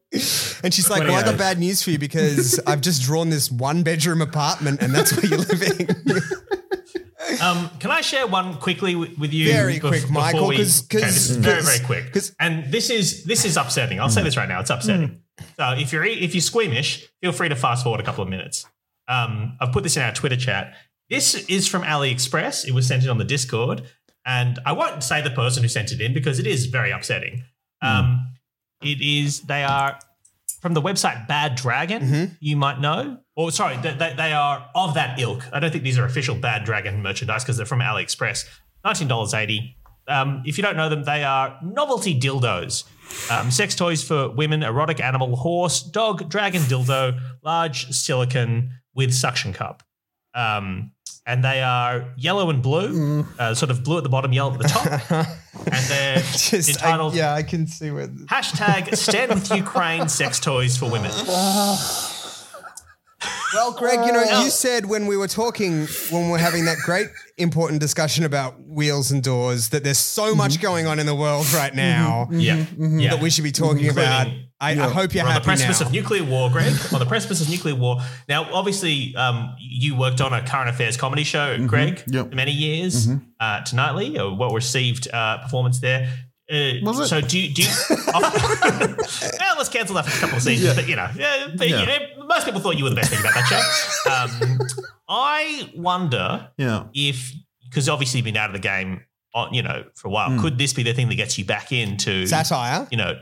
And she's like, 28. Well, I got bad news for you because I've just drawn this 1-bedroom apartment and that's where you're living. Can I share one quickly with you? Very quick, Michael. This is very, very quick. And this is upsetting. I'll say this right now. It's upsetting. So if you're squeamish, feel free to fast forward a couple of minutes. I've put this in our Twitter chat. This is from AliExpress. It was sent in on the Discord, and I won't say the person who sent it in because it is very upsetting. They are from the website Bad Dragon, you might know. Or sorry, they are of that ilk. I don't think these are official Bad Dragon merchandise because they're from AliExpress. $19.80. If you don't know them, they are novelty dildos, sex toys for women, erotic animal, horse, dog, dragon dildo, large silicone with suction cup. And they are yellow and blue, sort of blue at the bottom, yellow at the top. And they're entitled... I can see where... # Stand With Ukraine Sex Toys for Women. Well, Greg, you said when we were talking, when we were having that great important discussion about wheels and doors, that there's so much going on in the world right now that we should be talking about. I hope you're happy now. On the precipice of nuclear war, Greg. On the precipice of nuclear war. Now, obviously, you worked on a current affairs comedy show, Greg, for many years, Tonightly, a well-received performance there. Was so it? do you well, let's cancel that for a couple of seasons, but most people thought you were the best thing about that show. I wonder if, because obviously you've been out of the game on, you know, for a while. Mm. Could this be the thing that gets you back into satire? You know,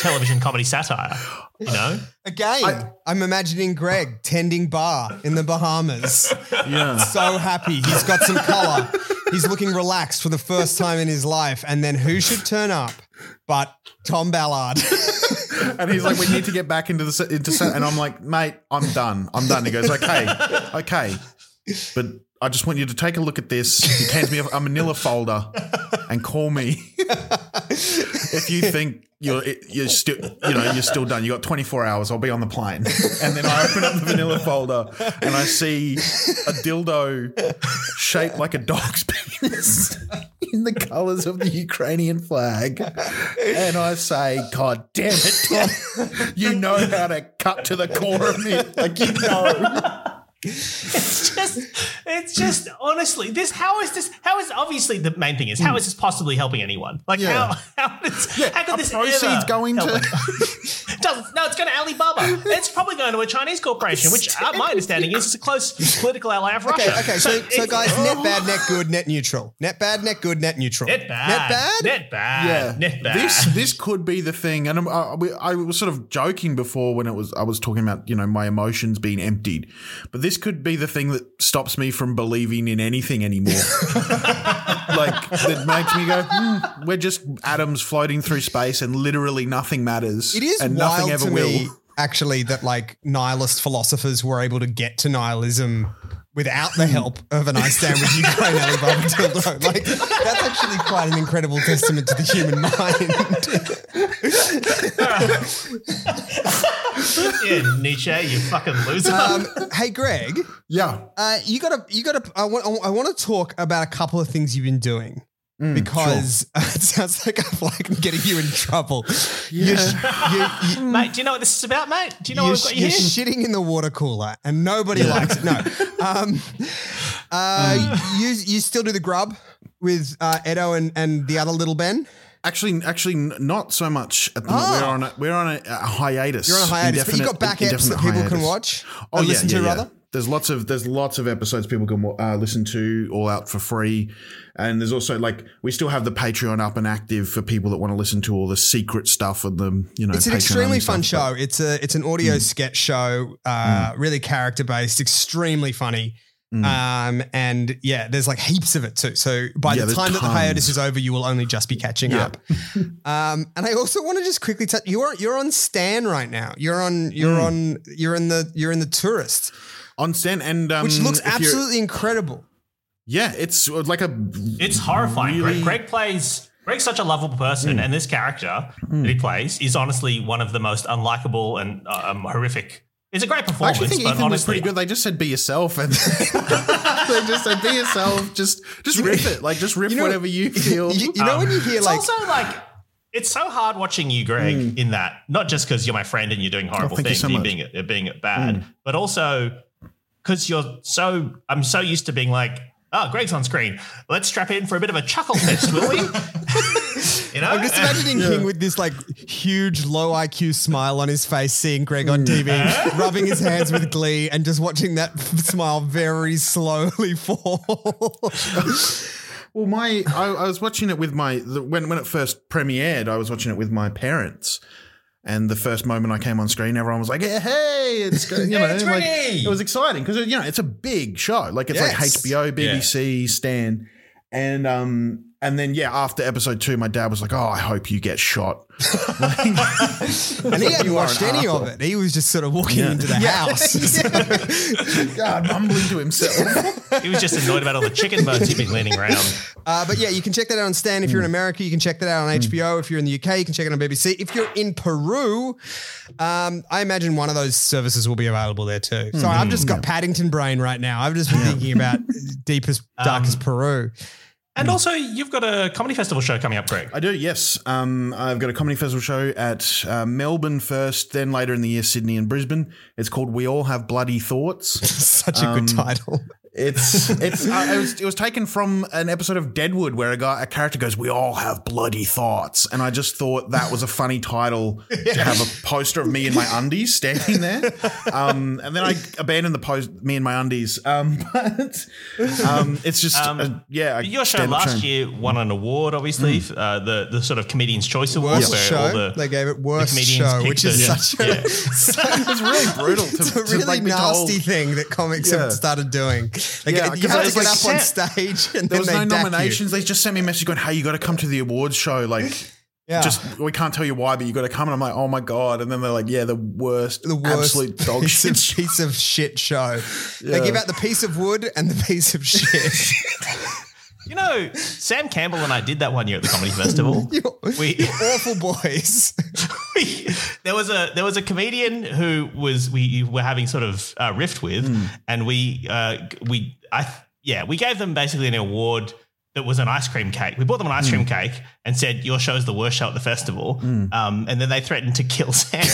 television comedy satire. You know, again, I'm imagining Greg tending bar in the Bahamas. Yeah, so happy. He's got some color. He's looking relaxed for the first time in his life, and then who should turn up but Tom Ballard? And he's like, "We need to get back into the And I'm like, "Mate, I'm done. I'm done." He goes, "Okay, but I just want you to take a look at this. He hands me a manila folder and call me if you think you're still done. You got 24 hours. I'll be on the plane." And then I open up the manila folder and I see a dildo shaped like a dog's penis in the colours of the Ukrainian flag, and I say, "God damn it, Tom! You know how to cut to the core of me, like you know." It's just honestly, how is obviously the main thing is, how is this possibly helping anyone? Like how could this proceeds going to? It's going to Alibaba. It's probably going to a Chinese corporation, which my understanding is it's a close political ally of Russia. Okay, so guys, net bad, net good, net neutral. Net bad, net good, net neutral. Net bad. This could be the thing, and I was sort of joking before when I was talking about, you know, my emotions being emptied, but this could be the thing that stops me from believing in anything anymore. Like, that makes me go, we're just atoms floating through space and literally nothing matters. It is and wild nothing ever to will. Me, actually, that like nihilist philosophers were able to get to nihilism without the help of an I Stand With Ukraine Alibaba dildo. Like, that's actually quite an incredible testament to the human mind. Yeah, Nietzsche, you fucking loser. Hey, Greg. Yeah. I want to talk about a couple of things you've been doing. Because it sounds like I'm like getting you in trouble. Yeah. You mate, do you know what this is about, mate? Do you know what I've got you here? You're shitting in the water cooler and nobody likes it. No. You still do the grub with Edo and the other little Ben? Actually, not so much at the moment. We're on a hiatus. You're on a hiatus, but you've got back apps that people can watch and listen to rather? There's lots of episodes people can listen to all out for free, and there's also like we still have the Patreon up and active for people that want to listen to all the secret stuff and the It's an Patreon extremely fun show. It's an audio sketch show, really character based, extremely funny, and yeah, there's like heaps of it too. So by the time that the hiatus is over, you will only just be catching up. And I also want to just quickly touch you're on Stan right now. You're in the Tourist. On Stan and which looks absolutely incredible. Yeah, it's horrifying. Really Greg's such a lovable person, and this character that he plays is honestly one of the most unlikable and horrific. It's a great performance. I actually think Ethan was pretty good. They just said be yourself, and they just said be yourself. Just rip it, like just rip whatever you feel. You know when you hear like. It's also like. It's so hard watching you, Greg, in that, not just because you're my friend and you're doing horrible things and you're being bad, but also because I'm so used to being like, oh, Greg's on screen. Let's strap in for a bit of a chuckle fest, will we? I'm just imagining King with this like huge low IQ smile on his face seeing Greg on TV, rubbing his hands with glee and just watching that smile very slowly fall. Well, I was watching it with when it first premiered, I was watching it with my parents, and the first moment I came on screen, everyone was like, "Hey, it's it's like, it was exciting because it's a big show, like it's like HBO, BBC, Stan, and then after episode 2, my dad was like, "Oh, I hope you get shot," and he hadn't watched any of it. He was just sort of walking into the house, God, mumbling to himself. He was just annoyed about all the chicken bones he'd been leaning around. But yeah, you can check that out on Stan. If you're in America, you can check that out on HBO. If you're in the UK, you can check it on BBC. If you're in Peru, I imagine one of those services will be available there too. So I've just got Paddington brain right now. I've just been thinking about deepest, darkest Peru. And also you've got a comedy festival show coming up, Greg. I do, yes. I've got a comedy festival show at Melbourne first, then later in the year Sydney and Brisbane. It's called We All Have Bloody Thoughts. Such a good title. It was taken from an episode of Deadwood where a character goes, "We all have bloody thoughts," and I just thought that was a funny title to have a poster of me in my undies standing there. And then I abandoned the post, me in my undies. It's just your show last year won an award, obviously, the sort of Comedian's Choice Award. Worst show. They gave it worst show, which is it was really brutal. It's a really nasty thing that comics have started doing. Like, you have to get up on stage and there was no nominations. They just sent me a message going, "Hey, you got to come to the awards show. Like, just we can't tell you why, but you got to come." And I'm like, "Oh my god!" And then they're like, "Yeah, the worst, absolute dog shit piece of shit show." Yeah. They give out the piece of wood and the piece of shit. You know, Sam Campbell and I did that one year at the comedy festival. You're awful boys. There was a comedian who we were having sort of a rift with, and we gave them basically an award that was an ice cream cake. We bought them an ice cream cake and said, "Your show's the worst show at the festival," and then they threatened to kill Sam.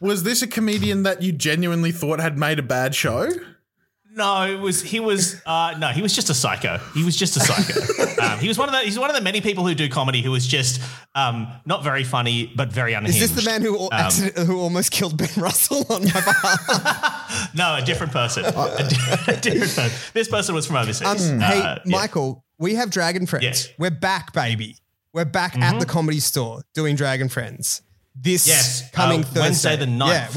Was this a comedian that you genuinely thought had made a bad show? No, he was just a psycho. He was just a psycho. He's one of the many people who do comedy who was just not very funny but very unhinged. Is this the man who almost killed Ben Russell on my behalf? No, a different person. A different person. This person was from overseas. Michael, we have Dragon Friends. Yes. We're back, baby. We're back at the Comedy Store doing Dragon Friends. This coming Thursday. Wednesday the 9th. Yeah,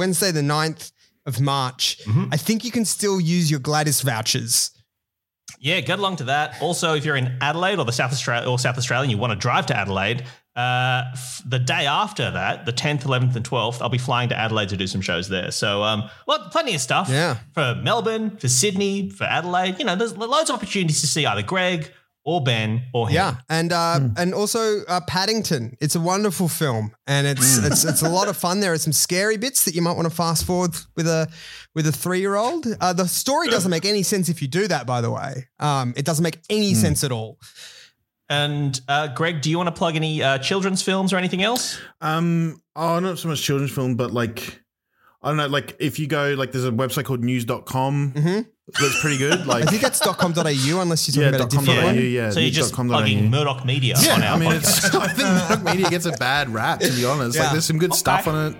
Wednesday the 9th. Of March. I think you can still use your Gladys vouchers. Yeah, get along to that. Also, if you're in Adelaide or South Australia and you want to drive to Adelaide, the day after that, the 10th, 11th and 12th, I'll be flying to Adelaide to do some shows there. So, plenty of stuff for Melbourne, for Sydney, for Adelaide. You know, there's loads of opportunities to see either Greg or Ben or him. Yeah, and also Paddington. It's a wonderful film, and it's a lot of fun. There are some scary bits that you might want to fast forward with a 3-year-old. The story doesn't make any sense if you do that, by the way. It doesn't make any sense at all. And Greg, do you want to plug any children's films or anything else? Not so much children's film, but like, I don't know, like if you go, like there's a website called news.com. That's pretty good. Like, I think that's .com.au unless you're talking about a different one. Yeah, so you're just plugging Murdoch Media on our podcast. I think Murdoch Media gets a bad rap, to be honest. Like, there's some good stuff on it.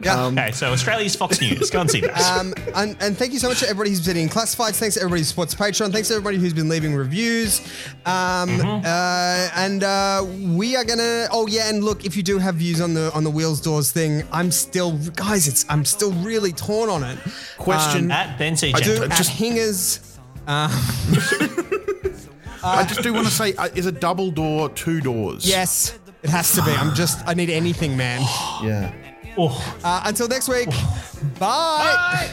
Yeah. Okay, so Australia's Fox News. Go and see that. And thank you so much to everybody who's been in Classifieds. Thanks to everybody who supports Patreon. Thanks to everybody who's been leaving reviews. We are gonna. Oh yeah, and look, if you do have views on the Wheels Doors thing, I'm still really torn on it. Question at Ben C. I do at Hingers. I just do want to say, is a double door 2 doors? Yes, it has to be. I need anything, man. Yeah. Oh. Until next week, bye.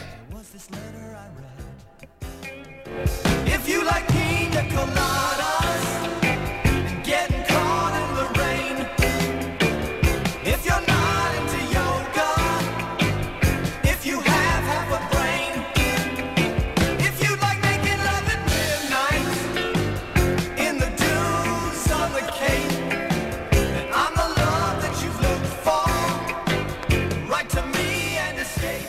If you like pina coladas and getting caught in the rain, if you're not into yoga, if you have half a brain, if you like making love at midnight in the dunes on the Cape, then I'm the love that you've looked for. To me and escape.